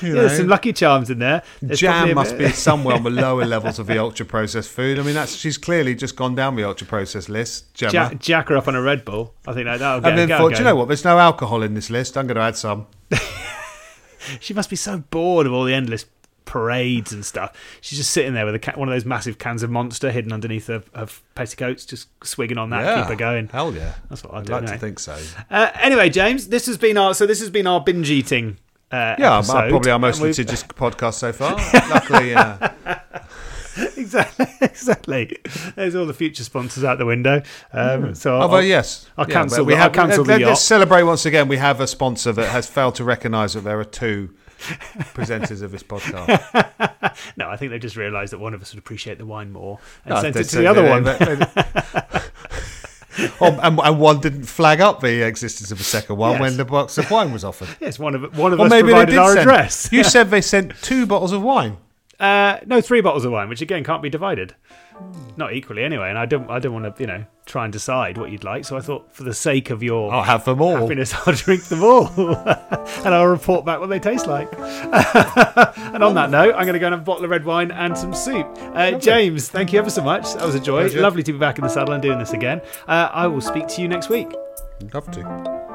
You know, yeah, there's some Lucky Charms in there. There's jam must be somewhere on the lower levels of the ultra-processed food. I mean, that's she's clearly just gone down the ultra-processed list, Gemma. Jack, jack her up on a Red Bull. I think that, that'll get And then go, thought, go. do you know what? There's no alcohol in this list. I'm going to add some. She must be so bored of all the endless parades and stuff. She's just sitting there with a can, one of those massive cans of Monster hidden underneath her, her petticoats, just swigging on that, yeah, keep her going. Hell yeah. That's what I I'd do, like anyway. to think so. Uh, anyway, James, this has been our so this has been our binge eating. Uh, yeah, I'm, I'm probably our most litigious podcast so far. Luckily, uh... exactly, exactly. There's all the future sponsors out the window. Um, mm. So, although I'll, yes, I'll yeah, cancel. We the, have cancelled let, the. Yacht. Let's celebrate once again. We have a sponsor that has failed to recognise that there are two presenters of this podcast. No, I think they just realised that one of us would appreciate the wine more and no, sent it to the other one. They, they, they, Oh, and, and one didn't flag up the existence of a second one yes. when the box of wine was offered. Yes, one of one of or us maybe provided they did our send, address. You said they sent two bottles of wine. Uh, no, three bottles of wine, which again can't be divided, not equally anyway. And I don't, I don't want to, you know, try and decide what you'd like. So I thought, for the sake of your, I'll have them all. Happiness, I'll drink them all, and I'll report back what they taste like. And on that note, I'm going to go and have a bottle of red wine and some soup. Uh, James, thank you ever so much. That was a joy. Pleasure. Lovely to be back in the saddle and doing this again. Uh, I will speak to you next week. Love to.